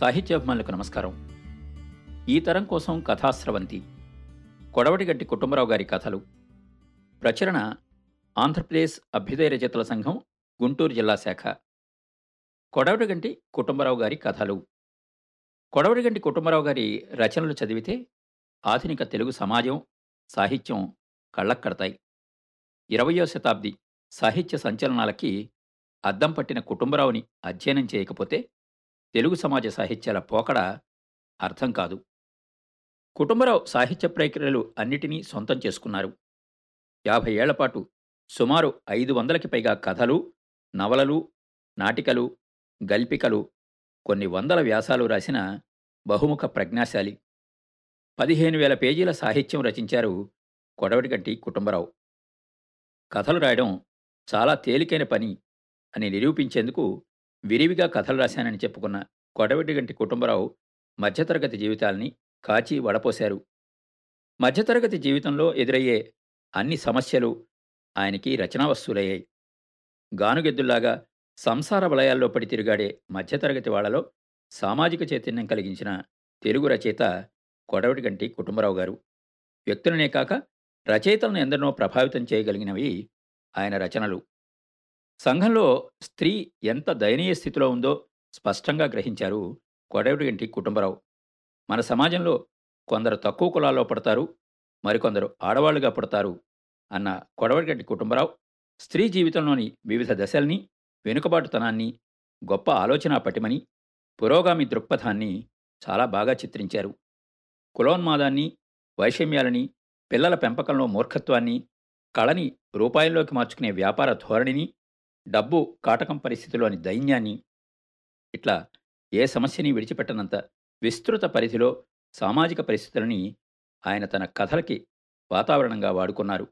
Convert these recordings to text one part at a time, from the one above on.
సాహిత్యాభిమానులకు నమస్కారం. ఈ తరం కోసం కథాస్రవంతి కొడవటిగట్టి కుటుంబరావు గారి కథలు. ప్రచురణ ఆంధ్రప్రదేశ్ అభ్యుదయ రచయితల సంఘం గుంటూరు జిల్లా శాఖ. కొడవటిగంటి కుటుంబరావు గారి కథలు. కొడవటిగంటి కుటుంబరావు గారి రచనలు చదివితే ఆధునిక తెలుగు సమాజం, సాహిత్యం కళ్ళక్కడతాయి. 20వ శతాబ్ది సాహిత్య సంచలనాలకి అద్దం పట్టిన కుటుంబరావుని అధ్యయనం చేయకపోతే తెలుగు సమాజ సాహిత్యాల పోకడ అర్థం కాదు. కుటుంబరావు సాహిత్య ప్రక్రియలు అన్నిటినీ సొంతం చేసుకున్నారు. 50 ఏళ్లపాటు సుమారు 500కి పైగా కథలు, నవలలు, నాటికలు, గల్పికలు, కొన్ని వందల వ్యాసాలు రాసిన బహుముఖ ప్రజ్ఞాశాలి. 15,000 పేజీల సాహిత్యం రచించారు కొడవటిగంటి కుటుంబరావు. కథలు రాయడం చాలా తేలికైన పని అని నిరూపించేందుకు విరివిగా కథలు రాశానని చెప్పుకున్న కొడవటిగంటి కుటుంబరావు మధ్యతరగతి జీవితాల్ని కాచి వడపోశారు. మధ్యతరగతి జీవితంలో ఎదురయ్యే అన్ని సమస్యలు ఆయనకి రచనా వస్తువులయ్యాయి. గానుగెద్దుల్లాగా సంసార వలయాల్లో పడి తిరుగాడే మధ్యతరగతి వాళ్లలో సామాజిక చైతన్యం కలిగించిన తెలుగు రచయిత కొడవటిగంటి కుటుంబరావు గారు. వ్యక్తులనే కాక రచయితలను ఎందరినో ప్రభావితం చేయగలిగినవి ఆయన రచనలు. సంఘంలో స్త్రీ ఎంత దయనీయ స్థితిలో ఉందో స్పష్టంగా గ్రహించారు కొడవటిగంటి కుటుంబరావు. మన సమాజంలో కొందరు తక్కువ కులాల్లో పడతారు, మరికొందరు ఆడవాళ్లుగా పడతారు అన్న కొడవటిగంటి కుటుంబరావు స్త్రీ జీవితంలోని వివిధ దశల్ని, వెనుకబాటుతనాన్ని, గొప్ప ఆలోచనా పటిమని, పురోగామి దృక్పథాన్ని చాలా బాగా చిత్రించారు. కులోన్మాదాన్ని, వైషమ్యాలని, పిల్లల పెంపకంలో మూర్ఖత్వాన్ని, కళని రూపాయల్లోకి మార్చుకునే వ్యాపార ధోరణిని, డబ్బు కాటకం పరిస్థితిలోని దైన్యాన్ని, ఇట్లా ఏ సమస్యని విడిచిపెట్టనంత విస్తృత పరిధిలో సామాజిక పరిస్థితులని ఆయన తన కథలకి వాతావరణంగా వాడుకున్నారు.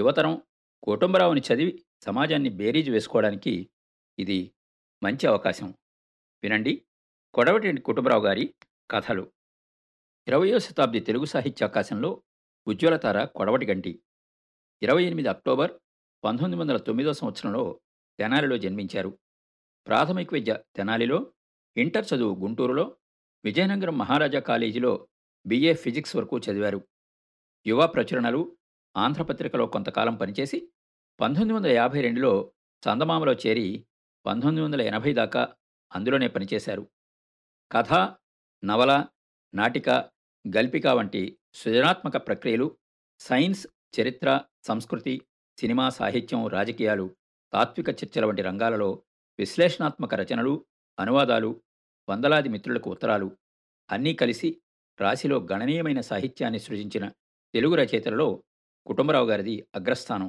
యువతరం కుటుంబరావుని చదివి సమాజాన్ని బేరీజు వేసుకోవడానికి ఇది మంచి అవకాశం. వినండి కొడవటిగంటి కుటుంబరావు గారి కథలు. 20వ శతాబ్ది తెలుగు సాహిత్య ఆకాశంలో ఉజ్వలతార కొడవటిగంటి. 28 అక్టోబర్ 1909వ సంవత్సరంలో తెనాలిలో జన్మించారు. ప్రాథమిక విద్య తెనాలిలో, ఇంటర్ చదువు గుంటూరులో, విజయనగరం మహారాజా కాలేజీలో బిఏ ఫిజిక్స్ వరకు చదివారు. యువ ప్రచురణలు, ఆంధ్రపత్రికలో కొంతకాలం పనిచేసి 1952లో చందమామలో చేరి 1980 దాకా అందులోనే పనిచేశారు. కథ, నవల, నాటిక, గల్పిక వంటి సృజనాత్మక ప్రక్రియలు, సైన్స్, చరిత్ర, సంస్కృతి, సినిమా, సాహిత్యం, రాజకీయాలు, తాత్విక చర్చల వంటి రంగాలలో విశ్లేషణాత్మక రచనలు, అనువాదాలు, వందలాది మిత్రులకు ఉత్తరాలు అన్నీ కలిసి రాశిలో గణనీయమైన సాహిత్యాన్ని సృజించిన తెలుగు రచయితలలో కుటుంబరావు గారిది అగ్రస్థానం.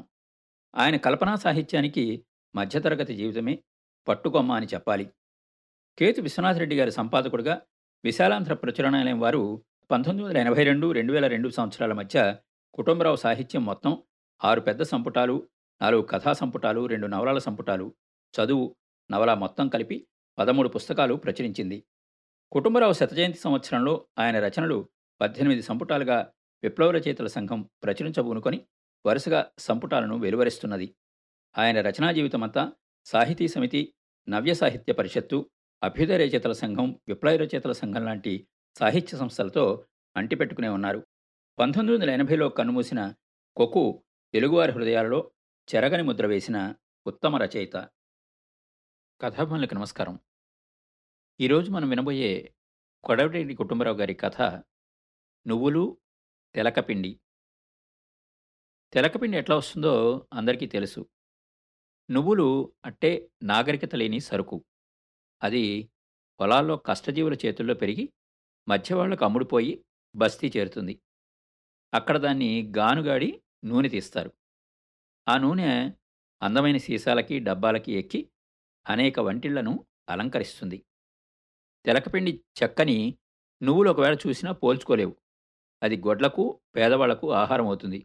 ఆయన కల్పనా సాహిత్యానికి మధ్యతరగతి జీవితమే పట్టుకొమ్మ అని చెప్పాలి. కేతు విశ్వనాథరెడ్డి గారి సంపాదకుడిగా విశాలాంధ్ర ప్రచురణాలయం వారు 1982–2002 సంవత్సరాల మధ్య కుటుంబరావు సాహిత్యం మొత్తం 6 పెద్ద సంపుటాలు, 4 కథా సంపుటాలు, 2 నవలల సంపుటాలు, చదువు, నవల మొత్తం కలిపి 13 పుస్తకాలు ప్రచురించింది. కుటుంబరావు శతజయంతి సంవత్సరంలో ఆయన రచనలు 18 సంపుటాలుగా విప్లవ రచయితల సంఘం ప్రచురించబూనుకొని వరుసగా సంపుటాలను వెలువరిస్తున్నది. ఆయన రచనా జీవితమంతా సాహితీ సమితి, నవ్య సాహిత్య పరిషత్తు, అభ్యుదయ రచయితల సంఘం, విప్లవ రచయితల సంఘం లాంటి సాహిత్య సంస్థలతో అంటిపెట్టుకునే ఉన్నారు. 1980లో కన్నుమూసిన కొకు తెలుగువారి హృదయాలలో చెరగని ముద్ర వేసిన ఉత్తమ రచయిత. కథాభిమానులకు నమస్కారం. ఈరోజు మనం వినబోయే కొడవటిగంటి కుటుంబరావు గారి కథ నువ్వులు, తెలకపిండి. తెలకపిండి ఎట్లా వస్తుందో అందరికీ తెలుసు. నువ్వులు అట్టే నాగరికత లేని సరుకు. అది పొలాల్లో కష్టజీవుల చేతుల్లో పెరిగి మధ్యవాళ్లకు అమ్ముడుపోయి బస్తీ చేరుతుంది. అక్కడ దాన్ని గానుగాడి నూనె తీస్తారు. ఆ నూనె అందమైన సీసాలకి, డబ్బాలకి ఎక్కి అనేక వంటిళ్లను అలంకరిస్తుంది. తెలకపిండి చెక్కని నువ్వులు ఒకవేళ చూసినా పోల్చుకోలేవు. అది గొడ్లకు, పేదవాళ్లకు ఆహారం అవుతుంది.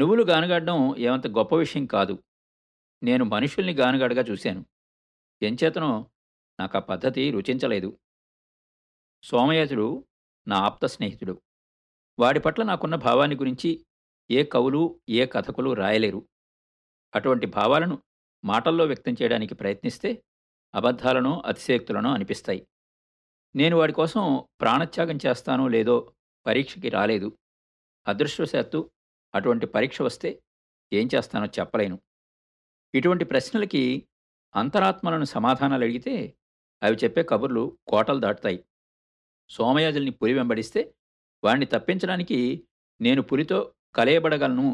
నువ్వులు గానుగాడడం ఏమంత గొప్ప విషయం కాదు. నేను మనుషుల్ని గానుగాడగా చూశాను. ఎంచేతనో నాకు ఆ పద్ధతి రుచించలేదు. సోమయాజుడు నా ఆప్త స్నేహితుడు. వాడి పట్ల నాకున్న భావాన్ని గురించి ఏ కవులు, ఏ కథకులు రాయలేరు. అటువంటి భావాలను మాటల్లో వ్యక్తం చేయడానికి ప్రయత్నిస్తే అబద్ధాలనో అతిశయోక్తులనో అనిపిస్తాయి. నేను వాడి కోసం ప్రాణత్యాగం చేస్తానో లేదో పరీక్షకి రాలేదు. అదృష్టవశాత్తు అటువంటి పరీక్ష వస్తే ఏం చేస్తానో చెప్పలేను. ఇటువంటి ప్రశ్నలకి అంతరాత్మలను సమాధానాలు అడిగితే అవి చెప్పే కబుర్లు కోటలు దాటుతాయి. సోమయాజుల్ని పులి వెంబడిస్తే వాణ్ణి తప్పించడానికి నేను పులితో కలయబడగలను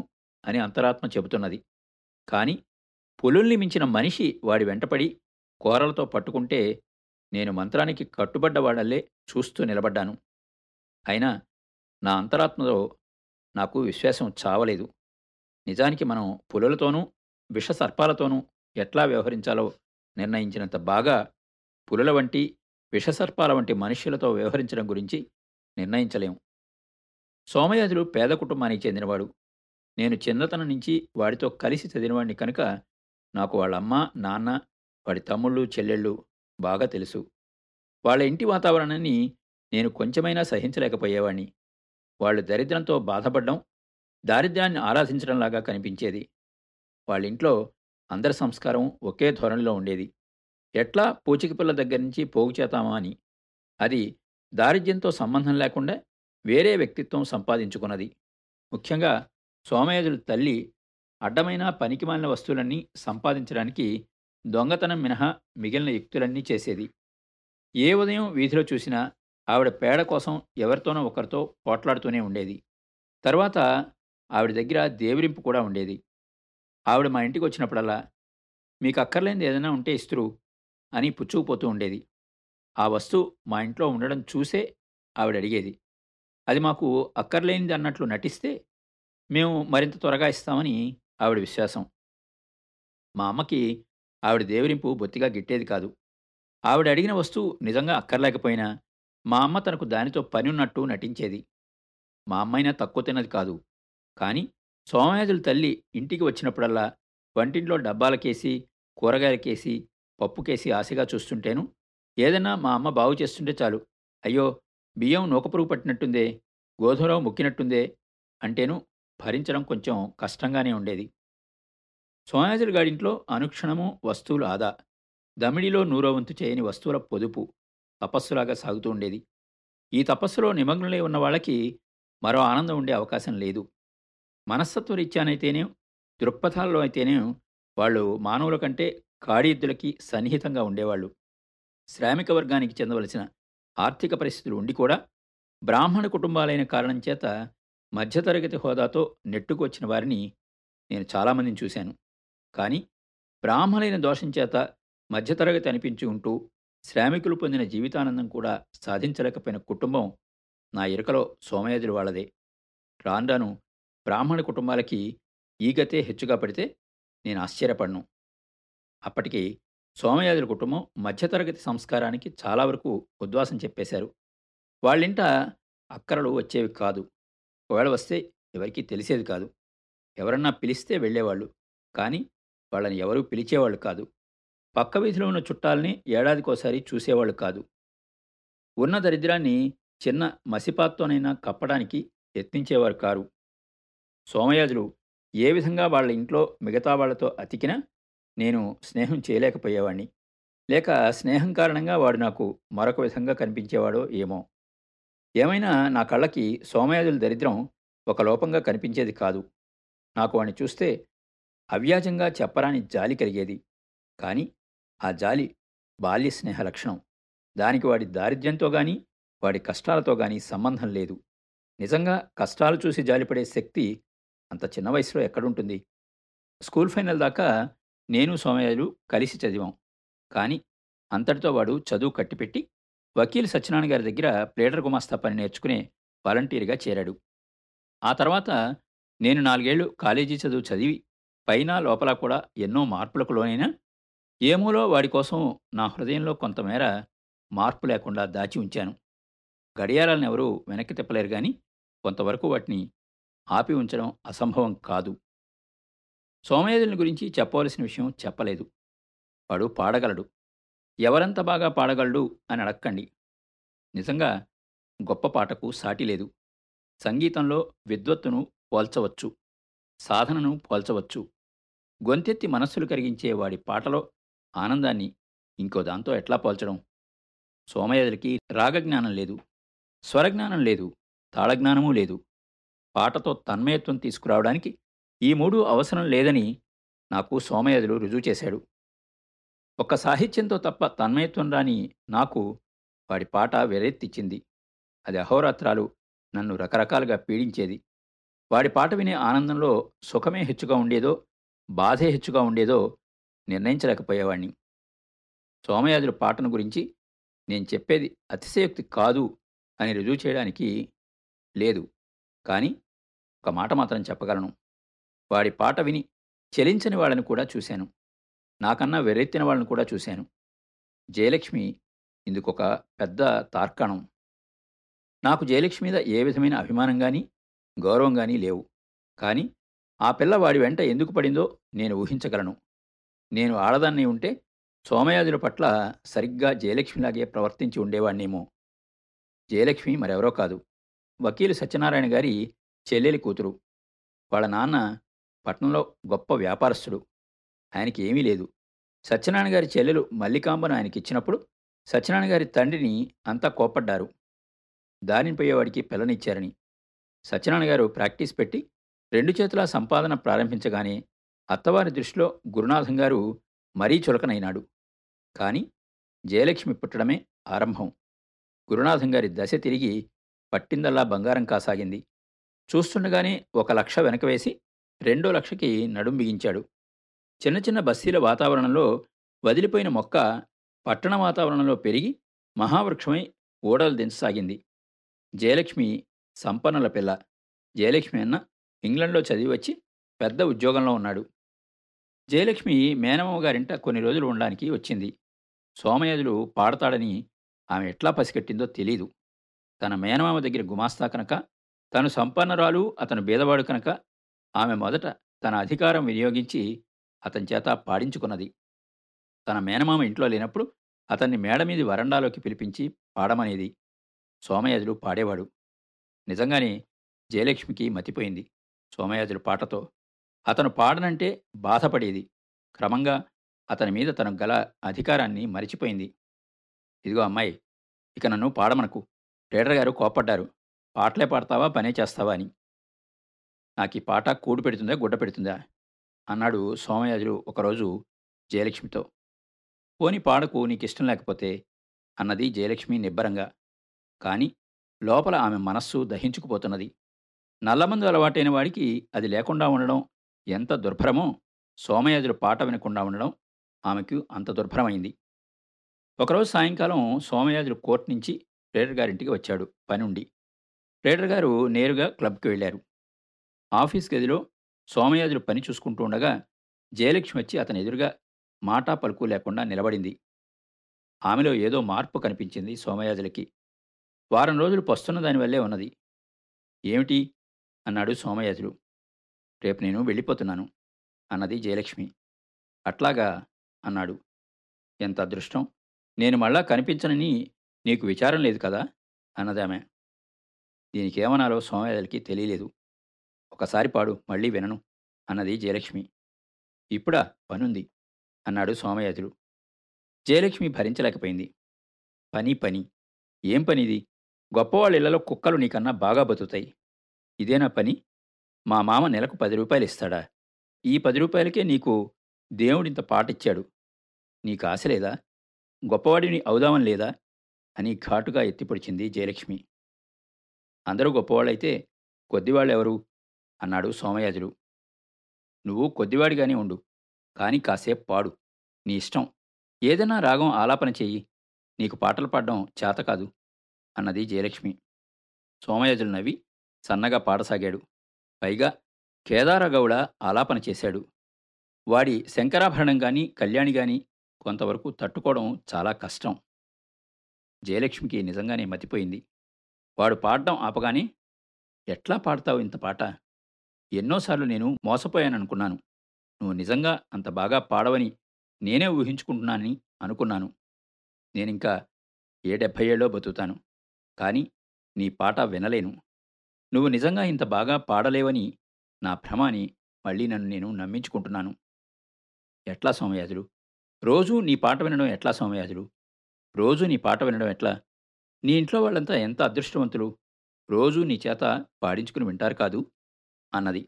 అని అంతరాత్మ చెబుతున్నది. కానీ పులుల్ని మించిన మనిషి వాడి వెంటపడి కోరలతో పట్టుకుంటే నేను మంత్రానికి కట్టుబడ్డవాడల్లే చూస్తూ నిలబడ్డాను. అయినా నా అంతరాత్మలో నాకు విశ్వాసం చావలేదు. నిజానికి మనం పులులతోనూ విషసర్పాలతోనూ ఎట్లా వ్యవహరించాలో నిర్ణయించినంత బాగా పులుల వంటి విషసర్పాల వంటి మనుష్యులతో వ్యవహరించడం గురించి నిర్ణయించలేము. సోమయాజులు పేద కుటుంబానికి చెందినవాడు. నేను చిన్నతనం నుంచి వాడితో కలిసి చదివినవాడిని కనుక నాకు వాళ్ళమ్మ, నాన్న, వాడి తమ్ముళ్ళు, చెల్లెళ్ళు బాగా తెలుసు. వాళ్ళ ఇంటి వాతావరణాన్ని నేను కొంచెమైనా సహించలేకపోయేవాణ్ణి. వాళ్ళు దరిద్రంతో బాధపడడం, దారిద్ర్యాన్ని ఆరాధించడంలాగా కనిపించేది. వాళ్ళింట్లో అందరి సంస్కారం ఒకే ధోరణిలో ఉండేది. ఎట్లా పూచిక పిల్ల దగ్గర నుంచి పోగు చేతామా అని. అది దారిద్ర్యంతో సంబంధం లేకుండా వేరే వ్యక్తిత్వం సంపాదించుకున్నది. ముఖ్యంగా సోమయాజుల తల్లి అడ్డమైన పనికిమాలిన వస్తువులన్నీ సంపాదించడానికి దొంగతనం మినహా మిగిలిన యుక్తులన్నీ చేసేది. ఏ ఉదయం వీధిలో చూసినా ఆవిడ పేడ కోసం ఎవరితోనో ఒకరితో పోట్లాడుతూనే ఉండేది. తర్వాత ఆవిడ దగ్గర దేవురింపు కూడా ఉండేది. ఆవిడ మా ఇంటికి వచ్చినప్పుడల్లా మీకు అక్కర్లేనిది ఏదైనా ఉంటే ఇస్త్రు అని పుచ్చుకుపోతూ ఉండేది. ఆ వస్తువు మా ఇంట్లో ఉండడం చూసే ఆవిడ అడిగేది. అది మాకు అక్కర్లేనిది అన్నట్లు నటిస్తే మేము మరింత త్వరగా ఇస్తామని ఆవిడ విశ్వాసం. మా అమ్మకి ఆవిడ దేవురింపు బొత్తిగా గిట్టేది కాదు. ఆవిడ అడిగిన వస్తువు నిజంగా అక్కర్లేకపోయినా మా అమ్మ తనకు దానితో పని ఉన్నట్టు నటించేది. మా అమ్మైనా తక్కువ తిన్నది కాదు. కానీ సోమయాజుల తల్లి ఇంటికి వచ్చినప్పుడల్లా వంటింట్లో డబ్బాలకేసి, కూరగాయలకేసి, పప్పుకేసి ఆశగా చూస్తుంటేను ఏదైనా మా అమ్మ బాగు చేస్తుంటే చాలు, అయ్యో బియ్యం నూకపురుగు పట్టినట్టుందే, గోధుమరావు ముక్కినట్టుందే అంటేను భరించడం కొంచెం కష్టంగానే ఉండేది. సోమయాజుల గాడింట్లో అనుక్షణము వస్తువులు ఆదా, దమిడిలో నూరో వంతు చేయని వస్తువుల పొదుపు తపస్సులాగా సాగుతూ ఉండేది. ఈ తపస్సులో నిమగ్నులై ఉన్న వాళ్ళకి మరో ఆనందం ఉండే అవకాశం లేదు. మనస్తత్వరీత్యానైతేనే దృక్పథాల్లో అయితేనే వాళ్ళు మానవుల కంటే కాడీద్దులకి సన్నిహితంగా ఉండేవాళ్ళు. శ్రామిక వర్గానికి చెందవలసిన ఆర్థిక పరిస్థితులు ఉండి కూడా బ్రాహ్మణ కుటుంబాలైన కారణం చేత మధ్యతరగతి హోదాతో నెట్టుకు వచ్చిన వారిని నేను చాలామందిని చూశాను. కానీ బ్రాహ్మణులైన దోషం చేత మధ్యతరగతి అనిపించి ఉంటూ శ్రామికులు పొందిన జీవితానందం కూడా సాధించలేకపోయిన కుటుంబం నా ఎరుకలో సోమయాజుల వాళ్ళదే. రాను బ్రాహ్మణ కుటుంబాలకి ఈ గతే హెచ్చుగా పడితే నేను ఆశ్చర్యపడను. అప్పటికి సోమయాజుల కుటుంబం మధ్యతరగతి సంస్కారానికి చాలా వరకు ఉద్వాసం చెప్పేశారు. వాళ్ళింట అక్కరలు వచ్చేవి కాదు. ఒకవేళ వస్తే ఎవరికీ తెలిసేది కాదు. ఎవరన్నా పిలిస్తే వెళ్ళేవాళ్ళు, కానీ వాళ్ళని ఎవరూ పిలిచేవాళ్ళు కాదు. పక్క వీధిలో ఉన్న చుట్టాలని ఏడాదికోసారి చూసేవాళ్ళు కాదు. ఉన్న దరిద్రాన్ని చిన్న మసిపాత్తోనైనా కప్పడానికి యత్నించేవారు కారు. సోమయాజులు ఏ విధంగా వాళ్ళ ఇంట్లో మిగతా వాళ్లతో అతికినా నేను స్నేహం చేయలేకపోయేవాణ్ణి. లేక స్నేహం కారణంగా వాడు నాకు మరొక విధంగా కనిపించేవాడో ఏమో. ఏమైనా నా కళ్ళకి సోమయాజుల దరిద్రం ఒక లోపంగా కనిపించేది కాదు. నాకు వాణ్ణి చూస్తే అవ్యాజంగా చెప్పరాని జాలి కలిగేది. కానీ ఆ జాలి బాల్య స్నేహ లక్షణం. దానికి వాడి దారిద్ర్యంతో కానీ వాడి కష్టాలతో కానీ సంబంధం లేదు. నిజంగా కష్టాలు చూసి జాలిపడే శక్తి అంత చిన్న వయసులో ఎక్కడుంటుంది? స్కూల్ ఫైనల్ దాకా నేను సోమయాజులు కలిసి చదివాం. కానీ అంతటితో వాడు చదువు కట్టిపెట్టి వకీల్ సత్యనారాయణ గారి దగ్గర ప్లేడర్ గుమాస్తా పని నేర్చుకునే వాలంటీర్గా చేరాడు. ఆ తర్వాత నేను 4 ఏళ్ళు కాలేజీ చదువు చదివి పైన లోపల కూడా ఎన్నో మార్పులకు లోనైనా ఏమూలో వాడి కోసం నా హృదయంలో కొంతమేర మార్పు లేకుండా దాచి ఉంచాను. గడియారాలను ఎవరూ వెనక్కి తిప్పలేరు, కానీ కొంతవరకు వాటిని ఆపి ఉంచడం అసంభవం కాదు. సోమయాజుల్ని గురించి చెప్పవలసిన విషయం చెప్పలేదు. వాడు పాడగలడు. ఎవరంత బాగా పాడగలడు అని అడక్కండి. నిజంగా గొప్ప పాటకు సాటి లేదు. సంగీతంలో విద్వత్తును పోల్చవచ్చు, సాధనను పోల్చవచ్చు. గొంతెత్తి మనస్సులు కరిగించే వాడి పాటలో ఆనందాన్ని ఇంకో దాంతో ఎట్లా పోల్చడం? సోమయాజులకి రాగజ్ఞానం లేదు, స్వరజ్ఞానం లేదు, తాళజ్ఞానమూ లేదు. పాటతో తన్మయత్వం తీసుకురావడానికి ఈ మూడు అవసరం లేదని నాకు సోమయాజులు రుజువు చేశాడు. ఒక్క సాహిత్యంతో తప్ప తన్మయత్వం రాని నాకు వాడి పాట వెర్రెత్తిచ్చింది. అది అహోరాత్రాలు నన్ను రకరకాలుగా పీడించేది. వాడి పాట వినే ఆనందంలో సుఖమే హెచ్చుగా ఉండేదో బాధే హెచ్చుగా ఉండేదో నిర్ణయించలేకపోయేవాణ్ణి. సోమయాజుల పాటను గురించి నేను చెప్పేది అతిశయోక్తి కాదు అని రుజువు చేయడానికి లేదు, కానీ ఒక మాట మాత్రం చెప్పగలను. వాడి పాట విని చెలించని వాళ్ళని కూడా చూశాను, నాకన్నా వెర్రెత్తిన వాళ్ళని కూడా చూశాను. జయలక్ష్మి ఇందుకొక పెద్ద తార్కాణం. నాకు జయలక్ష్మి మీద ఏ విధమైన అభిమానం కానీ గౌరవం కానీ లేవు, కానీ ఆ పిల్ల వాడి వెంట ఎందుకు పడిందో నేను ఊహించగలను. నేను ఆడదాన్ని ఉంటే సోమయాజుల పట్ల సరిగ్గా జయలక్ష్మిలాగే ప్రవర్తించి ఉండేవాణ్ణేమో. జయలక్ష్మి మరెవరో కాదు, వకీలు సత్యనారాయణ గారి చెల్లెలి కూతురు. వాళ్ళ నాన్న పట్నంలో గొప్ప వ్యాపారస్తుడు, ఆయనకి ఏమీ లేదు. సత్యనారాయణ గారి చెల్లెలు మల్లికాంబను ఆయనకి ఇచ్చినప్పుడు సత్యనారాయణ గారి తండ్రిని అంతా కోపడ్డారు, దారినిపోయేవాడికి పిల్లనిచ్చారని. సత్యనారాయణ గారు ప్రాక్టీస్ పెట్టి రెండు చేతుల సంపాదన ప్రారంభించగానే అత్తవారి దృష్టిలో గురునాథం గారు మరీ చులకనైనాడు. కానీ జయలక్ష్మి పుట్టడమే ఆరంభం. గురునాథం గారి దశ తిరిగి పట్టిందల్లా బంగారం కాసాగింది. చూస్తుండగానే 1,00,000 వెనకవేసి 2,00,000కి నడుం బిగించాడు. చిన్న చిన్న బస్తీల వాతావరణంలో వదిలిపోయిన మొక్క పట్టణ వాతావరణంలో పెరిగి మహావృక్షమై ఓడలు దించసాగింది. జయలక్ష్మి సంపన్నుల పిల్ల. జయలక్ష్మి అన్న ఇంగ్లండ్లో చదివి వచ్చి పెద్ద ఉద్యోగంలో ఉన్నాడు. జయలక్ష్మి మేనమామ గారింట కొన్ని రోజులు ఉండడానికి వచ్చింది. సోమయాజులు పాడతాడని ఆమె ఎట్లా పసిగట్టిందో తెలీదు. తన మేనమామ దగ్గర గుమాస్తా కనుక, తను సంపన్నరాలు, అతను బీదవాడు కనుక ఆమె మొదట తన అధికారం వినియోగించి అతని చేత పాడించుకున్నది. తన మేనమామ ఇంట్లో లేనప్పుడు అతన్ని మేడమీది వరండాలోకి పిలిపించి పాడమనేది. సోమయాజులు పాడేవాడు. నిజంగానే జయలక్ష్మికి మతిపోయింది సోమయాజుల పాటతో. అతను పాడనంటే బాధపడేది. క్రమంగా అతని మీద తన గల అధికారాన్ని మరిచిపోయింది. ఇదిగో అమ్మాయి, ఇక నన్ను పాడమనకు, రేడర్ గారు కోపడ్డారు, పాటలే పాడతావా పనే చేస్తావా అని. నాకు ఈ పాట కూడు పెడుతుందా గుడ్డ పెడుతుందా అన్నాడు సోమయాజులు ఒకరోజు జయలక్ష్మితో. పోని పాడకు, నీకిష్టం లేకపోతే అన్నది జయలక్ష్మి నిబ్బరంగా. కానీ లోపల ఆమె మనస్సు దహించుకుపోతున్నది. నల్లమందు అలవాటైన వాడికి అది లేకుండా ఉండడం ఎంత దుర్భరమో సోమయాజులు పాట వినకుండా ఉండడం ఆమెకు అంత దుర్భరమైంది. ఒకరోజు సాయంకాలం సోమయాజులు కోర్టు నుంచి రేడర్ గారింటికి వచ్చాడు పనుండి. రేడర్ గారు నేరుగా క్లబ్కి వెళ్ళారు. ఆఫీస్ గదిలో సోమయాజులు పని చూసుకుంటూ ఉండగా జయలక్ష్మి వచ్చి అతని ఎదురుగా మాటా పలుకు లేకుండా నిలబడింది. ఆమెలో ఏదో మార్పు కనిపించింది సోమయాజులకి. వారం రోజులు పస్తున్న దానివల్లే ఉన్నది. ఏమిటి అన్నాడు సోమయాజులు. రేపు నేను వెళ్ళిపోతున్నాను అన్నది జయలక్ష్మి. అట్లాగా అన్నాడు. ఎంత అదృష్టం, నేను మళ్ళా కనిపించనని నీకు విచారం లేదు కదా అన్నదామె. దీనికేమనాలో సోమయాజులకి తెలియలేదు. ఒకసారి పాడు, మళ్ళీ వినను అన్నది జయలక్ష్మి. ఇప్పుడా, పనుంది అన్నాడు సోమయాజులు. జయలక్ష్మి భరించలేకపోయింది. పని పని, ఏం పనిది? గొప్పవాళ్ళ ఇళ్లలో కుక్కలు నీకన్నా బాగా బతుకుతాయి, ఇదేనా పని? మా మామ నెలకు 10 రూపాయలు ఇస్తాడా? ఈ 10 రూపాయలకే నీకు దేవుడింత పాటిచ్చాడు, నీకు ఆశ లేదా? గొప్పవాడిని అవుదామని లేదా అని ఘాటుగా ఎత్తిపొడిచింది జయలక్ష్మి. అందరూ గొప్పవాళ్ళైతే కొద్దివాళ్ళెవరు అన్నాడు సోమయాజులు. నువ్వు కొద్దివాడిగానే ఉండు, కానీ కాసేపు పాడు, నీ ఇష్టం. ఏదైనా రాగం ఆలాపన చెయ్యి, నీకు పాటలు పాడడం చేతకాదు అన్నది జయలక్ష్మి. సోమయాజులు నవ్వి సన్నగా పాడసాగాడు. పైగా కేదారగౌడ ఆలాపన చేశాడు. వాడి శంకరాభరణం కానీ కళ్యాణి కానీ కొంతవరకు తట్టుకోవడం చాలా కష్టం. జయలక్ష్మికి నిజంగానే మతిపోయింది. వాడు పాడడం ఆపగానే, ఎట్లా పాడతావు ఇంత పాట? ఎన్నోసార్లు నేను మోసపోయాననుకున్నాను. నువ్వు నిజంగా అంత బాగా పాడవని నేనే ఊహించుకుంటున్నానని అనుకున్నాను. నేనింకా 70 ఏళ్ళో బతుకుతాను, కానీ నీ పాట వినలేను. నువ్వు నిజంగా ఇంత బాగా పాడలేవని నా భ్రమాని మళ్ళీ నేను నమ్మించుకుంటున్నాను. ఎట్లా సోమయాజులు? రోజూ నీ పాట వినడం ఎట్లా సోమయాజులు? రోజు నీ పాట వినడం ఎట్లా? నీ ఇంట్లో వాళ్ళంతా ఎంత అదృష్టవంతులు, రోజు నీ చేత పాడించుకుని వింటారు కాదు అన్నది.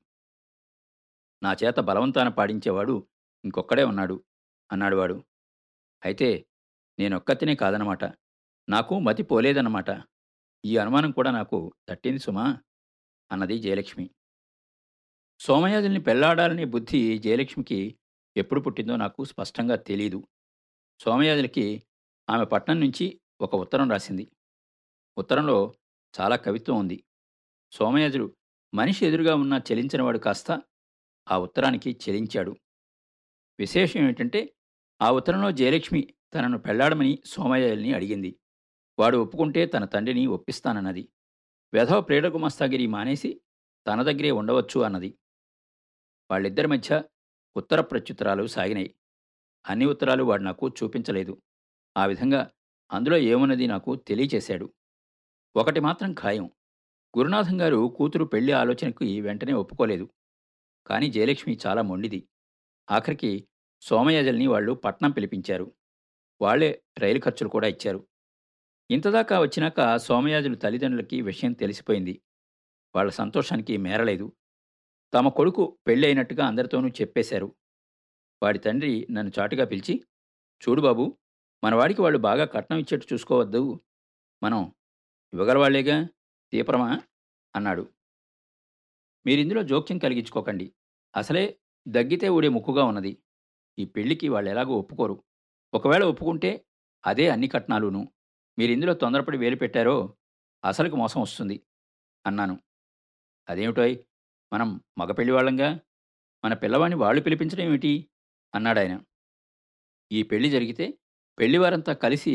నా చేత బలవంతాన పాడించేవాడు ఇంకొక్కడే ఉన్నాడు అన్నాడు వాడు. అయితే నేనొక్కతినే కాదనమాట, నాకు మతి పోలేదన్నమాట. ఈ అనుమానం కూడా నాకు తట్టింది సుమా అన్నది జయలక్ష్మి. సోమయాజుల్ని పెళ్లాడాలనే బుద్ధి జయలక్ష్మికి ఎప్పుడు పుట్టిందో నాకు స్పష్టంగా తెలీదు. సోమయాజులకి ఆమె పట్నం నుంచి ఒక ఉత్తరం రాసింది. ఉత్తరంలో చాలా కవిత్వం ఉంది. సోమయాజులు మనిషి ఎదురుగా ఉన్న చలించినవాడు కాస్త ఆ ఉత్తరానికి చలించాడు. విశేషం ఏమిటంటే, ఆ ఉత్తరంలో జయలక్ష్మి తనను పెళ్లాడమని సోమయాజుల్ని అడిగింది. వాడు ఒప్పుకుంటే తన తండ్రిని ఒప్పిస్తానన్నది. వెధవ ప్రేడగుమస్తాగిరి మానేసి తన దగ్గరే ఉండవచ్చు అన్నది. వాళ్ళిద్దరి మధ్య ఉత్తర ప్రత్యుత్తరాలు సాగినాయి. అన్ని ఉత్తరాలు వాడు నాకు చూపించలేదు. ఆ విధంగా అందులో ఏమున్నది నాకు తెలియచేశాడు. ఒకటి మాత్రం ఖాయం, గురునాథం గారు కూతురు పెళ్లి ఆలోచనకు ఈ వెంటనే ఒప్పుకోలేదు. కానీ జయలక్ష్మి చాలా మొండిది. ఆఖరికి సోమయాజల్ని వాళ్ళు పట్నం పిలిపించారు. వాళ్లే రైలు ఖర్చులు కూడా ఇచ్చారు. ఇంతదాకా వచ్చినాక సోమయాజులు తల్లిదండ్రులకి విషయం తెలిసిపోయింది. వాళ్ళ సంతోషానికి మేరలేదు. తమ కొడుకు పెళ్ళి అయినట్టుగా అందరితోనూ చెప్పేశారు. వాడి తండ్రి నన్ను చాటుగా పిలిచి, చూడు బాబు, మనవాడికి వాళ్ళు బాగా కట్నం ఇచ్చేట్టు చూసుకోవద్దు, మనం ఇవ్వగలవాళ్లేగా, తీపరమా అన్నాడు. మీరిందులో జోక్యం కలిగించుకోకండి, అసలే దగ్గితే ఊడే ముక్కుగా ఉన్నది. ఈ పెళ్లికి వాళ్ళు ఎలాగో ఒప్పుకోరు. ఒకవేళ ఒప్పుకుంటే అదే అన్ని కట్నాలును. మీరిందులో తొందరపడి వేలు పెట్టారో అసలుకు మోసం వస్తుంది అన్నాను. అదేమిటోయ్, మనం మగ పెళ్లివాళ్ళంగా మన పిల్లవాడిని వాళ్ళు పిలిపించడం ఏమిటి అన్నాడాయన. ఈ పెళ్లి జరిగితే పెళ్లివారంతా కలిసి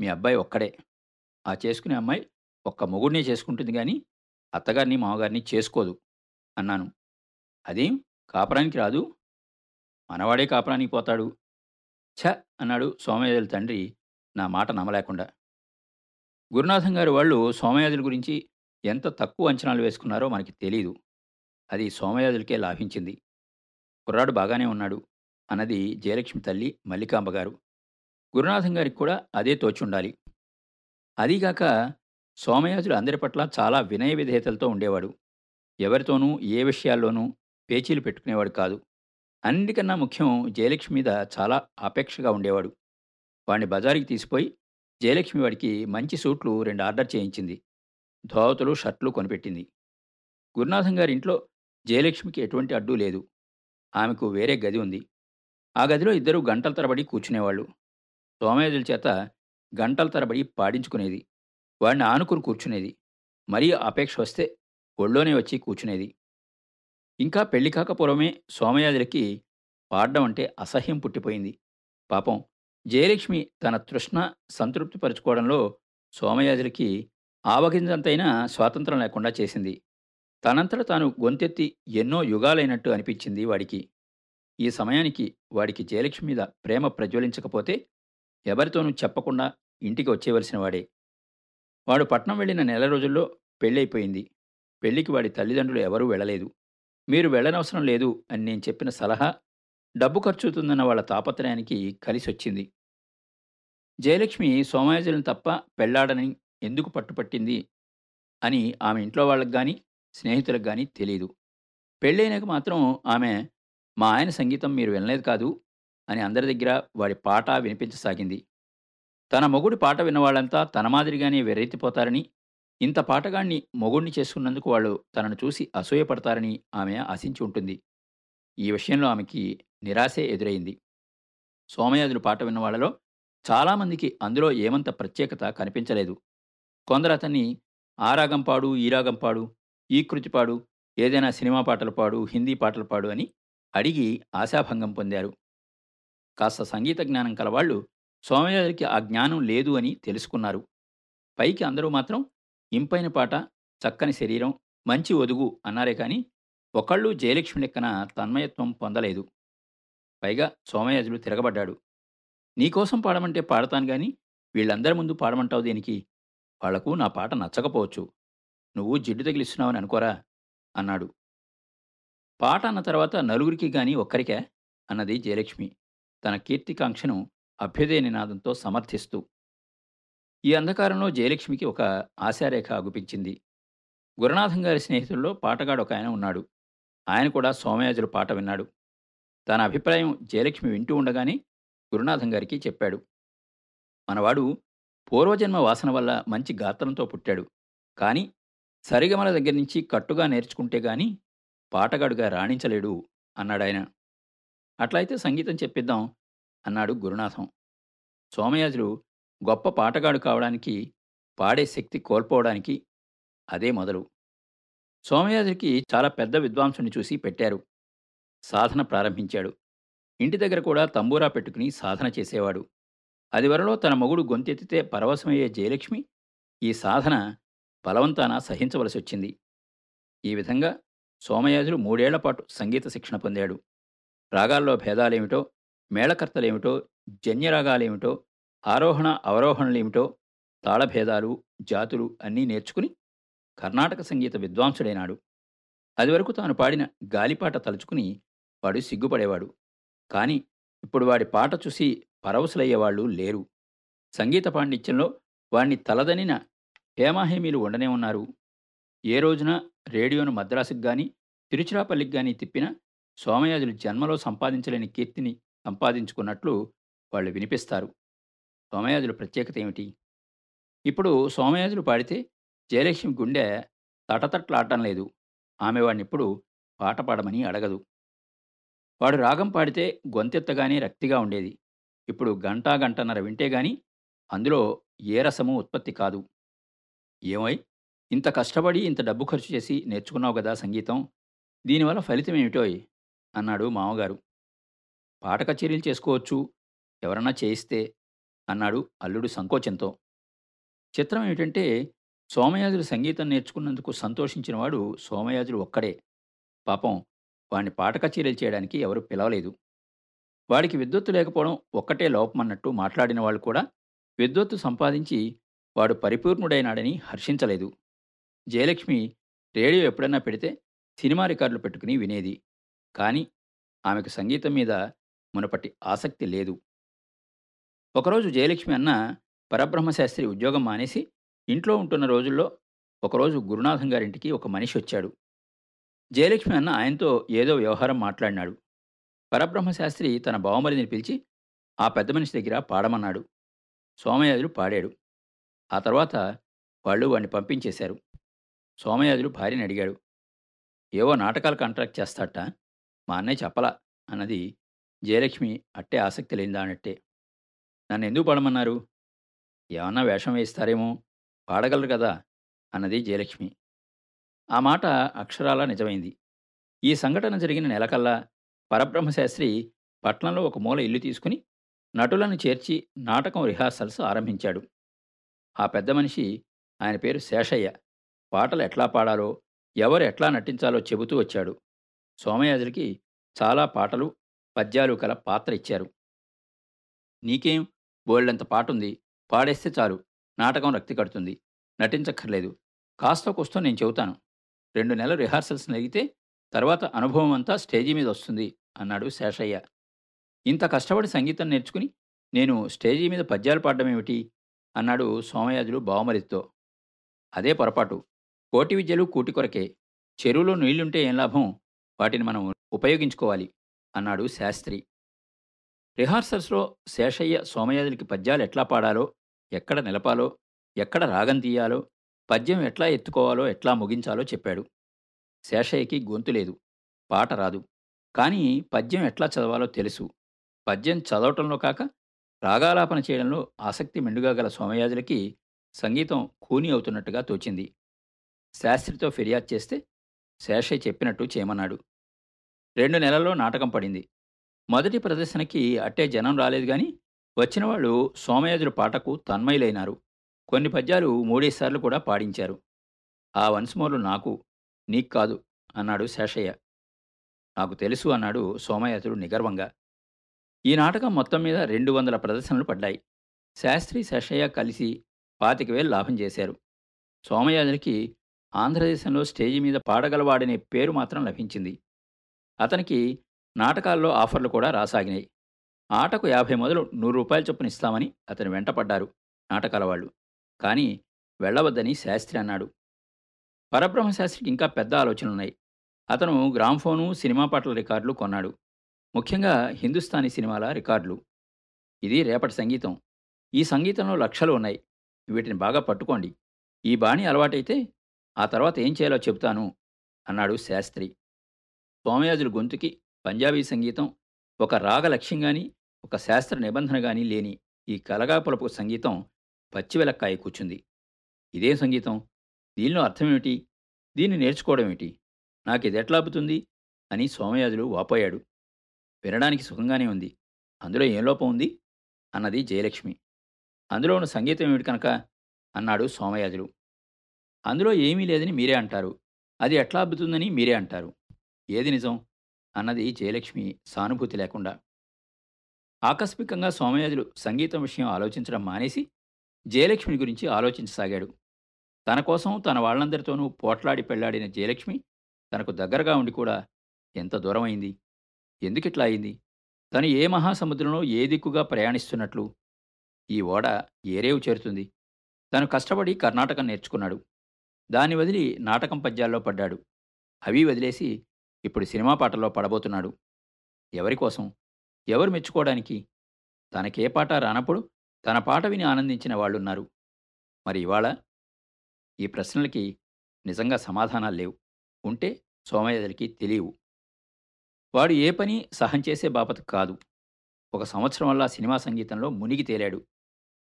మీ అబ్బాయి ఒక్కడే, ఆ చేసుకునే అమ్మాయి ఒక్క మొగుడినే చేసుకుంటుంది కానీ అత్తగారిని మామగారిని చేసుకోదు అన్నాను. అదేం కాపురానికి రాదు, మనవాడే కాపురానికి పోతాడు. ఛ అన్నాడు సోమయాజుల తండ్రి నా మాట నమ్మలేకుండా. గురునాథం గారు వాళ్ళు సోమయాజుల గురించి ఎంత తక్కువ అంచనాలు వేసుకున్నారో మనకి తెలీదు. అది సోమయాజులకే లాభించింది. కుర్రాడు బాగానే ఉన్నాడు అన్నది జయలక్ష్మి తల్లి మల్లికాంబ గారు. గురునాథం గారికి కూడా అదే తోచుండాలి. అదీగాక సోమయాజులు అందరి పట్ల చాలా వినయ విధేయతలతో ఉండేవాడు. ఎవరితోనూ ఏ విషయాల్లోనూ పేచీలు పెట్టుకునేవాడు కాదు. అన్నిటికన్నా ముఖ్యం, జయలక్ష్మి మీద చాలా ఆపేక్షగా ఉండేవాడు. వాణ్ణి బజారుకి తీసిపోయి జయలక్ష్మి వాడికి మంచి సూట్లు 2 ఆర్డర్ చేయించింది. ధోవతులు షర్ట్లు కొనిపెట్టింది. గురునాథం గారి ఇంట్లో జయలక్ష్మికి ఎటువంటి అడ్డు లేదు. ఆమెకు వేరే గది ఉంది. ఆ గదిలో ఇద్దరు గంటల తరబడి కూర్చునేవాళ్ళు. సోమయాజుల చేత గంటల తరబడి పాడించుకునేది. వాడిని ఆనుకుని కూర్చునేది. మరీ ఆపేక్ష వస్తే ఒళ్ళోనే వచ్చి కూర్చునేది. ఇంకా పెళ్లి కాకపూర్వమే సోమయాజులకి పాడడం అంటే అసహ్యం పుట్టిపోయింది. పాపం జయలక్ష్మి తన తృష్ణ సంతృప్తి పరుచుకోవడంలో సోమయాజులకి ఆవగింజంతైనా స్వాతంత్రం లేకుండా చేసింది. తనంతట తాను గొంతెత్తి ఎన్నో యుగాలైనట్టు అనిపించింది వాడికి. ఈ సమయానికి వాడికి జయలక్ష్మి మీద ప్రేమ ప్రజ్వలించకపోతే ఎవరితోనూ చెప్పకుండా ఇంటికి వచ్చేవలసిన వాడే. వాడు పట్నం వెళ్ళిన నెల రోజుల్లో పెళ్ళైపోయింది. పెళ్లికి వాడి తల్లిదండ్రులు ఎవరూ వెళ్ళలేదు. మీరు వెళ్ళనవసరం లేదు అని నేను చెప్పిన సలహా డబ్బు ఖర్చుతుందన్న వాళ్ళ తాపత్రయానికి కలిసొచ్చింది. జయలక్ష్మి సోమయాజులను తప్ప పెళ్లాడని ఎందుకు పట్టుపట్టింది అని ఆమె ఇంట్లో వాళ్ళకి కానీ స్నేహితులకు కానీ తెలీదు. పెళ్ళైనాక మాత్రం ఆమె, మా ఆయన సంగీతం మీరు వినలేదు కాదు అని అందరి దగ్గర వాడి పాట వినిపించసాగింది. తన మొగుడి పాట విన్నవాళ్ళంతా తన మాదిరిగానే వెర్రెత్తిపోతారని, ఇంత పాటగాన్ని మొగుడిని చేసుకున్నందుకు వాళ్ళు తనను చూసి అసూయపడతారని ఆమె ఆశించి ఉంటుంది. ఈ విషయంలో ఆమెకి నిరాశే ఎదురైంది. సోమయాజులు పాట విన్నవాళ్లలో చాలామందికి అందులో ఏమంత ప్రత్యేకత కనిపించలేదు. కొందరు అతన్ని ఆ రాగం పాడు, ఈ రాగం పాడు, ఈ కృతి పాడు, ఏదైనా సినిమా పాటలు పాడు, హిందీ పాటలు పాడు అని అడిగి ఆశాభంగం పొందారు. కాస్త సంగీత జ్ఞానం కలవాళ్ళు సోమయాజులకి ఆ జ్ఞానం లేదు అని తెలుసుకున్నారు. పైకి అందరూ మాత్రం ఇంపైన పాట, చక్కని శరీరం, మంచి ఒదుగు అన్నారే కానీ ఒకళ్ళు జయలక్ష్మి లెక్కన తన్మయత్వం పొందలేదు. పైగా సోమయాజులు తిరగబడ్డాడు. నీకోసం పాడమంటే పాడతాను కానీ వీళ్ళందరి ముందు పాడమంటావు దేనికి? వాళ్లకు నా పాట నచ్చకపోవచ్చు, నువ్వు జిడ్డు తగిలిస్తున్నావని అనుకోరా అన్నాడు. పాట అన్న తర్వాత నలుగురికి కానీ ఒక్కరికే అన్నది జయలక్ష్మి తన కీర్తికాంక్షను అభ్యుదయ నినాదంతో సమర్థిస్తూ. ఈ అంధకారంలో జయలక్ష్మికి ఒక ఆశారేఖ అగుపించింది. గురునాథం గారి స్నేహితుల్లో పాటగాడు ఒక ఆయన ఉన్నాడు. ఆయన కూడా సోమయాజుల పాట విన్నాడు. తన అభిప్రాయం జయలక్ష్మి వింటూ ఉండగానే గురునాథం గారికి చెప్పాడు. మనవాడు పూర్వజన్మ వాసన వల్ల మంచి గాత్రంతో పుట్టాడు, కానీ సరిగమల దగ్గర నుంచి కట్టుగా నేర్చుకుంటే గాని పాటగాడుగా రాణించలేడు అన్నాడాయన. అట్లయితే సంగీతం చెప్పిద్దాం అన్నాడు గురునాథం. సోమయాజులు గొప్ప పాటగాడు కావడానికి పాడే శక్తి కోల్పోవడానికి అదే మొదలు. సోమయాజులకి చాలా పెద్ద విద్వాంసుని చూసి పెట్టారు. సాధన ప్రారంభించాడు. ఇంటి దగ్గర కూడా తంబూరా పెట్టుకుని సాధన చేసేవాడు. అది వరలో తన మొగుడు గొంతెత్తితే పరవశమయ్యే జయలక్ష్మి ఈ సాధన బలవంతాన సహించవలసి వచ్చింది. ఈ విధంగా సోమయాజులు 3 ఏళ్లపాటు సంగీత శిక్షణ పొందాడు. రాగాల్లో భేదాలేమిటో, మేళకర్తలేమిటో, జన్యరాగాలేమిటో, ఆరోహణ అవరోహణలేమిటో, తాళభేదాలు, జాతులు అన్నీ నేర్చుకుని కర్ణాటక సంగీత విద్వాంసుడైనాడు. అదివరకు తాను పాడిన గాలిపాట తలుచుకుని వాడు సిగ్గుపడేవాడు. కానీ ఇప్పుడు వాడి పాట చూసి పరవశులయ్యేవాళ్ళు లేరు. సంగీత పాండిత్యంలో వాణ్ణి తలదనిన హేమాహేమీలు ఉండనే ఉన్నారు. ఏ రోజున రేడియోను మద్రాసుకు కానీ తిరుచిరాపల్లికి కానీ తిప్పినా సోమయాజులు జన్మలో సంపాదించలేని కీర్తిని సంపాదించుకున్నట్లు వాళ్ళు వినిపిస్తారు. సోమయాజుల ప్రత్యేకత ఏమిటి? ఇప్పుడు సోమయాజులు పాడితే జయలక్ష్మి గుండె తటతట్లాడటం లేదు. ఆమె వాడినిప్పుడు పాట పాడమని అడగదు. వాడు రాగం పాడితే గొంతెత్తగానే రక్తిగా ఉండేది. ఇప్పుడు గంటా గంటన్నర వింటే గాని అందులో ఏ రసము ఉత్పత్తి కాదు. ఏమై ఇంత కష్టపడి ఇంత డబ్బు ఖర్చు చేసి నేర్చుకున్నావు కదా సంగీతం, దీనివల్ల ఫలితం ఏమిటోయ్ అన్నాడు మామగారు. పాట కచేరీలు చేసుకోవచ్చు, ఎవరన్నా చేయిస్తే అన్నాడు అల్లుడు సంకోచంతో. చిత్రం ఏమిటంటే సోమయాజులు సంగీతం నేర్చుకున్నందుకు సంతోషించినవాడు సోమయాజులు ఒక్కడే. పాపం వాడిని పాట కచేరీలు చేయడానికి ఎవరు పిలవలేదు. వాడికి విద్వత్తు లేకపోవడం ఒక్కటే లోపమన్నట్టు మాట్లాడిన వాళ్ళు కూడా విద్వత్తు సంపాదించి వాడు పరిపూర్ణుడైనాడని హర్షించలేదు. జయలక్ష్మి రేడియో ఎప్పుడన్నా పెడితే సినిమా రికార్డులు పెట్టుకుని వినేది. కానీ ఆమెకు సంగీతం మీద మునుపటి ఆసక్తి లేదు. ఒకరోజు జయలక్ష్మి అన్న పరబ్రహ్మశాస్త్రి ఉద్యోగం మానేసి ఇంట్లో ఉంటున్న రోజుల్లో ఒకరోజు గురునాథం గారింటికి ఒక మనిషి వచ్చాడు. జయలక్ష్మి అన్న ఆయనతో ఏదో వ్యవహారం మాట్లాడినాడు. పరబ్రహ్మశాస్త్రి తన బావమరిని పిలిచి ఆ పెద్ద మనిషి దగ్గర పాడమన్నాడు. సోమయాజులు పాడాడు. ఆ తర్వాత వాళ్ళు వాడిని పంపించేశారు. సోమయాజులు భార్యని అడిగాడు. ఏవో నాటకాలు కాంట్రాక్ట్ చేస్తాట, మా అన్నయ్య చెప్పలా అన్నది జయలక్ష్మి అట్టే ఆసక్తి లేనిదా అన్నట్టే. నన్ను ఎందుకు పాడమన్నారు? ఏమన్నా వేషం వేయిస్తారేమో, పాడగలరు కదా అన్నది జయలక్ష్మి. ఆ మాట అక్షరాలా నిజమైంది. ఈ సంఘటన జరిగిన నెలకల్లా పరబ్రహ్మశాస్త్రి పట్నంలో ఒక మూల ఇల్లు తీసుకుని నటులను చేర్చి నాటకం రిహార్సల్స్ ఆరంభించాడు. ఆ పెద్ద మనిషి, ఆయన పేరు శేషయ్య, పాటలు ఎట్లా పాడాలో ఎవరు ఎట్లా నటించాలో చెబుతూ వచ్చాడు. సోమయాజులకి చాలా పాటలు పద్యాలు కల పాత్ర ఇచ్చారు. నీకేం బోల్డంత పాటుంది, పాడేస్తే చాలు, నాటకం రక్తి కడుతుంది, నటించక్కర్లేదు, కాస్తో కూస్తో నేను చెబుతాను, 2 నెలలు రిహార్సల్స్ జరిగితే తర్వాత అనుభవం అంతా స్టేజీ మీద వస్తుంది అన్నాడు శేషయ్య. ఇంత కష్టపడి సంగీతం నేర్చుకుని నేను స్టేజీ మీద పద్యాలు పాడడం ఏమిటి అన్నాడు సోమయాజులు బావమరితో. అదే పొరపాటు, కోటి విద్యలు కూటి కొరకే, చెరువులో నీళ్లుంటే ఏం లాభం, వాటిని మనం ఉపయోగించుకోవాలి అన్నాడు శాస్త్రి. రిహార్సల్స్లో శేషయ్య సోమయాజులకి పద్యాలు ఎట్లా పాడాలో, ఎక్కడ నిలపాలో, ఎక్కడ రాగం తీయాలో, పద్యం ఎట్లా ఎత్తుకోవాలో, ఎట్లా ముగించాలో చెప్పాడు. శేషయ్యకి గొంతు లేదు, పాట రాదు, కానీ పద్యం ఎట్లా చదవాలో తెలుసు. పద్యం చదవటంలో కాక రాగాలాపన చేయడంలో ఆసక్తి మెండుగా గల సోమయాజులకి సంగీతం కూని అవుతున్నట్టుగా తోచింది. శాస్త్రితో ఫిర్యాదు చేస్తే శేషయ్య చెప్పినట్టు చేయమన్నాడు. 2 నెలల్లో నాటకం పడింది. మొదటి ప్రదర్శనకి అట్టే జనం రాలేదు, కానీ వచ్చిన వాళ్ళు సోమయాజుల పాటకు తన్మయులైనారు. కొన్ని పద్యాలు 3 సార్లు కూడా పాడించారు. ఆ వన్స్మోర్లు నాకు, నీకు కాదు అన్నాడు శేషయ్య. నాకు తెలుసు అన్నాడు సోమయాజులు నిగర్వంగా. ఈ నాటకం మొత్తం మీద 200 ప్రదర్శనలు పడ్డాయి. శాస్త్రి శేషయ్య కలిసి 25,000 లాభం చేశారు. సోమయాజులకి ఆంధ్రదేశంలో స్టేజీ మీద పాడగలవాడనే పేరు మాత్రం లభించింది. అతనికి నాటకాల్లో ఆఫర్లు కూడా రాసాగినాయి. ఆటకు 50 మొదలు 100 రూపాయలు చొప్పున ఇస్తామని అతను వెంటపడ్డారు నాటకాల వాళ్ళు. కానీ వెళ్ళవద్దని శాస్త్రి అన్నాడు. పరబ్రహ్మశాస్త్రికి ఇంకా పెద్ద ఆలోచనలున్నాయి. అతను గ్రామ్ఫోను, సినిమా పాటల రికార్డులు కొన్నాడు, ముఖ్యంగా హిందుస్థానీ సినిమాల రికార్డులు. ఇది రేపటి సంగీతం. ఈ సంగీతంలో లక్షలు ఉన్నాయి. వీటిని బాగా పట్టుకోండి. ఈ బాణీ అలవాటైతే ఆ తర్వాత ఏం చేయాలో చెబుతాను అన్నాడు శాస్త్రి. సోమయాజుల గొంతుకి పంజాబీ సంగీతం ఒక రాగ లక్ష్యం కానీ ఒక శాస్త్ర నిబంధన కానీ లేని ఈ కలగాపులపు సంగీతం పచ్చివెలక్కాయ కూర్చుంది. ఇదేం సంగీతం? దీనిలో అర్థమేమిటి? దీన్ని నేర్చుకోవడం ఏమిటి? నాకు ఇది ఎట్లా అబ్బుతుంది అని సోమయాజులు వాపోయాడు. వినడానికి సుఖంగానే ఉంది, అందులో ఏం లోపం ఉంది అన్నది జయలక్ష్మి. అందులో ఉన్న సంగీతం ఏమిటి కనుక అన్నాడు సోమయాజులు. అందులో ఏమీ లేదని మీరే అంటారు, అది ఎట్లా అబ్బుతుందని మీరే అంటారు, ఏది నిజం అన్నది జయలక్ష్మి సానుభూతి లేకుండా. ఆకస్మికంగా సోమయాజులు సంగీతం విషయం ఆలోచించడం మానేసి జయలక్ష్మి గురించి ఆలోచించసాగాడు. తన కోసం తన వాళ్ళందరితోనూ పోట్లాడి పెళ్లాడిన జయలక్ష్మి తనకు దగ్గరగా ఉండి కూడా ఎంత దూరమైంది? ఎందుకిట్లా అయింది? తను ఏ మహాసముద్రంలో ఏ దిక్కుగా ప్రయాణిస్తున్నట్లు ఈ ఓడ ఏ రేవు చేరుతుంది? తను కష్టపడి కర్ణాటకం నేర్చుకున్నాడు, దాన్ని వదిలి నాటకం పద్యాల్లో పడ్డాడు, అవి వదిలేసి ఇప్పుడు సినిమా పాటల్లో పడబోతున్నాడు. ఎవరికోసం? ఎవరు మెచ్చుకోవడానికి? తనకే పాట రానప్పుడు తన పాట విని ఆనందించిన వాళ్ళున్నారు. మరి ఇవాళ? ఈ ప్రశ్నలకి నిజంగా సమాధానాలు లేవు, ఉంటే సోమయాజులకి తెలియవు. వాడు ఏ పని సహం చేసే బాపత కాదు. ఒక సంవత్సరం వల్ల సినిమా సంగీతంలో మునిగి తేలాడు.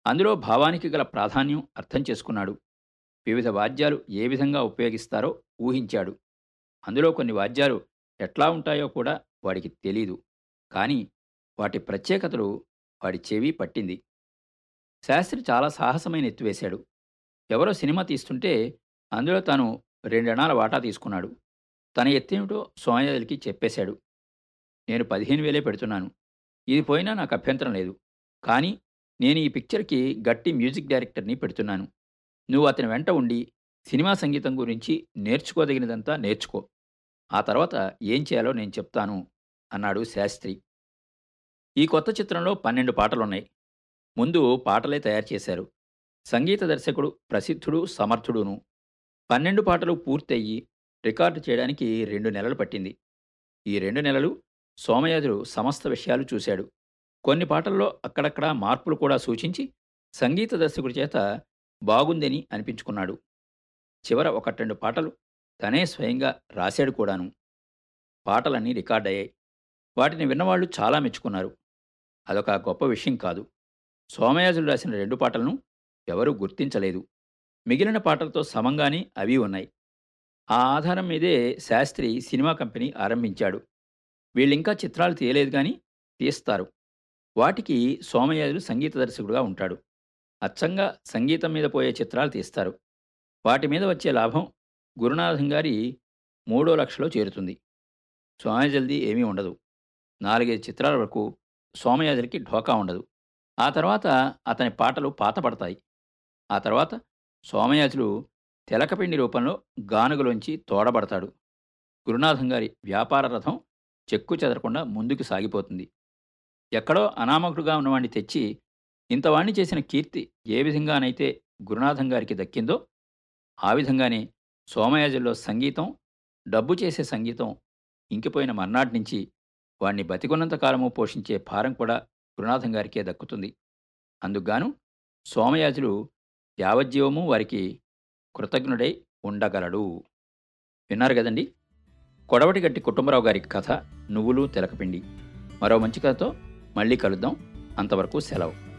అందులో భావానికి గల ప్రాధాన్యం అర్థం చేసుకున్నాడు. వివిధ వాద్యాలు ఏ విధంగా ఉపయోగిస్తారో ఊహించాడు. అందులో కొన్ని వాద్యాలు ఎట్లా ఉంటాయో కూడా వాడికి తెలీదు, కానీ వాటి ప్రత్యేకతలు వాడి చెవి పట్టింది. శాస్త్రి చాలా సాహసమైన ఎత్తువేశాడు. ఎవరో సినిమా తీస్తుంటే అందులో తాను 2 అణాల వాటా తీసుకున్నాడు. తన ఎత్తేమిటో సోమయాజులకి చెప్పేశాడు. నేను 15,000 పెడుతున్నాను, ఇది పోయినా నాకు అభ్యంతరం లేదు, కానీ నేను ఈ పిక్చర్కి గట్టి మ్యూజిక్ డైరెక్టర్ని పెడుతున్నాను. నువ్వు అతని వెంట ఉండి సినిమా సంగీతం గురించి నేర్చుకోదగినదంతా నేర్చుకో, ఆ తర్వాత ఏం చేయాలో నేను చెప్తాను అన్నాడు శాస్త్రి. ఈ కొత్త చిత్రంలో 12 పాటలున్నాయి. ముందు పాటలే తయారు చేశారు. సంగీత దర్శకుడు ప్రసిద్ధుడు సమర్థుడును. 12 పాటలు పూర్తయ్యి రికార్డు చేయడానికి 2 నెలలు పట్టింది. ఈ 2 నెలలు సోమయాజులు సమస్త విషయాలు చూశాడు. కొన్ని పాటల్లో అక్కడక్కడా మార్పులు కూడా సూచించి సంగీత దర్శకుడి చేత బాగుందని అనిపించుకున్నాడు. చివర 1-2 పాటలు తనే స్వయంగా రాశాడు కూడాను. పాటలన్నీ రికార్డయ్యాయి. వాటిని విన్నవాళ్లు చాలా మెచ్చుకున్నారు. అదొక గొప్ప విషయం కాదు. సోమయాజులు రాసిన 2 పాటలను ఎవరూ గుర్తించలేదు. మిగిలిన పాటలతో సమంగానే అవి ఉన్నాయి. ఆ ఆధారం మీదే శాస్త్రి సినిమా కంపెనీ ఆరంభించాడు. వీళ్ళింకా చిత్రాలు తీయలేదు, కానీ తీస్తారు. వాటికి సోమయాజులు సంగీత దర్శకుడుగా ఉంటాడు. అచ్చంగా సంగీతం మీద పోయే చిత్రాలు తీస్తారు. వాటి మీద వచ్చే లాభం గురునాథం గారి 3 లక్షలో చేరుతుంది. సోమయాజులది ఏమీ ఉండదు. 4-5 చిత్రాల వరకు సోమయాజులకి ఢోకా ఉండదు. ఆ తర్వాత అతని పాటలు పాతపడతాయి. ఆ తర్వాత సోమయాజులు తెలకపిండి రూపంలో గానుగలోంచి తోడబడతాడు. గురునాథం గారి వ్యాపార రథం చెక్కు చెదరకుండా ముందుకు సాగిపోతుంది. ఎక్కడో అనామకుడుగా ఉన్నవాణ్ణి తెచ్చి ఇంతవాణ్ణి చేసిన కీర్తి ఏ విధంగానైతే గురునాథం గారికి దక్కిందో ఆ విధంగానే సోమయాజుల్లో సంగీతం, డబ్బు చేసే సంగీతం ఇంకిపోయిన మర్నాటి నుంచి వాణ్ణి బతికున్నంతకాలము పోషించే భారం కూడా గురునాథం గారికే దక్కుతుంది. అందుకుగాను సోమయాజులు యావజ్జీవము వారికి కృతజ్ఞుడై ఉండగలడు. విన్నారు కదండి కొడవటిగట్టి కుటుంబరావు గారి కథ నువ్వులు తెలకపిండి. మరో మంచి కథతో మళ్ళీ కలుద్దాం. అంతవరకు సెలవు.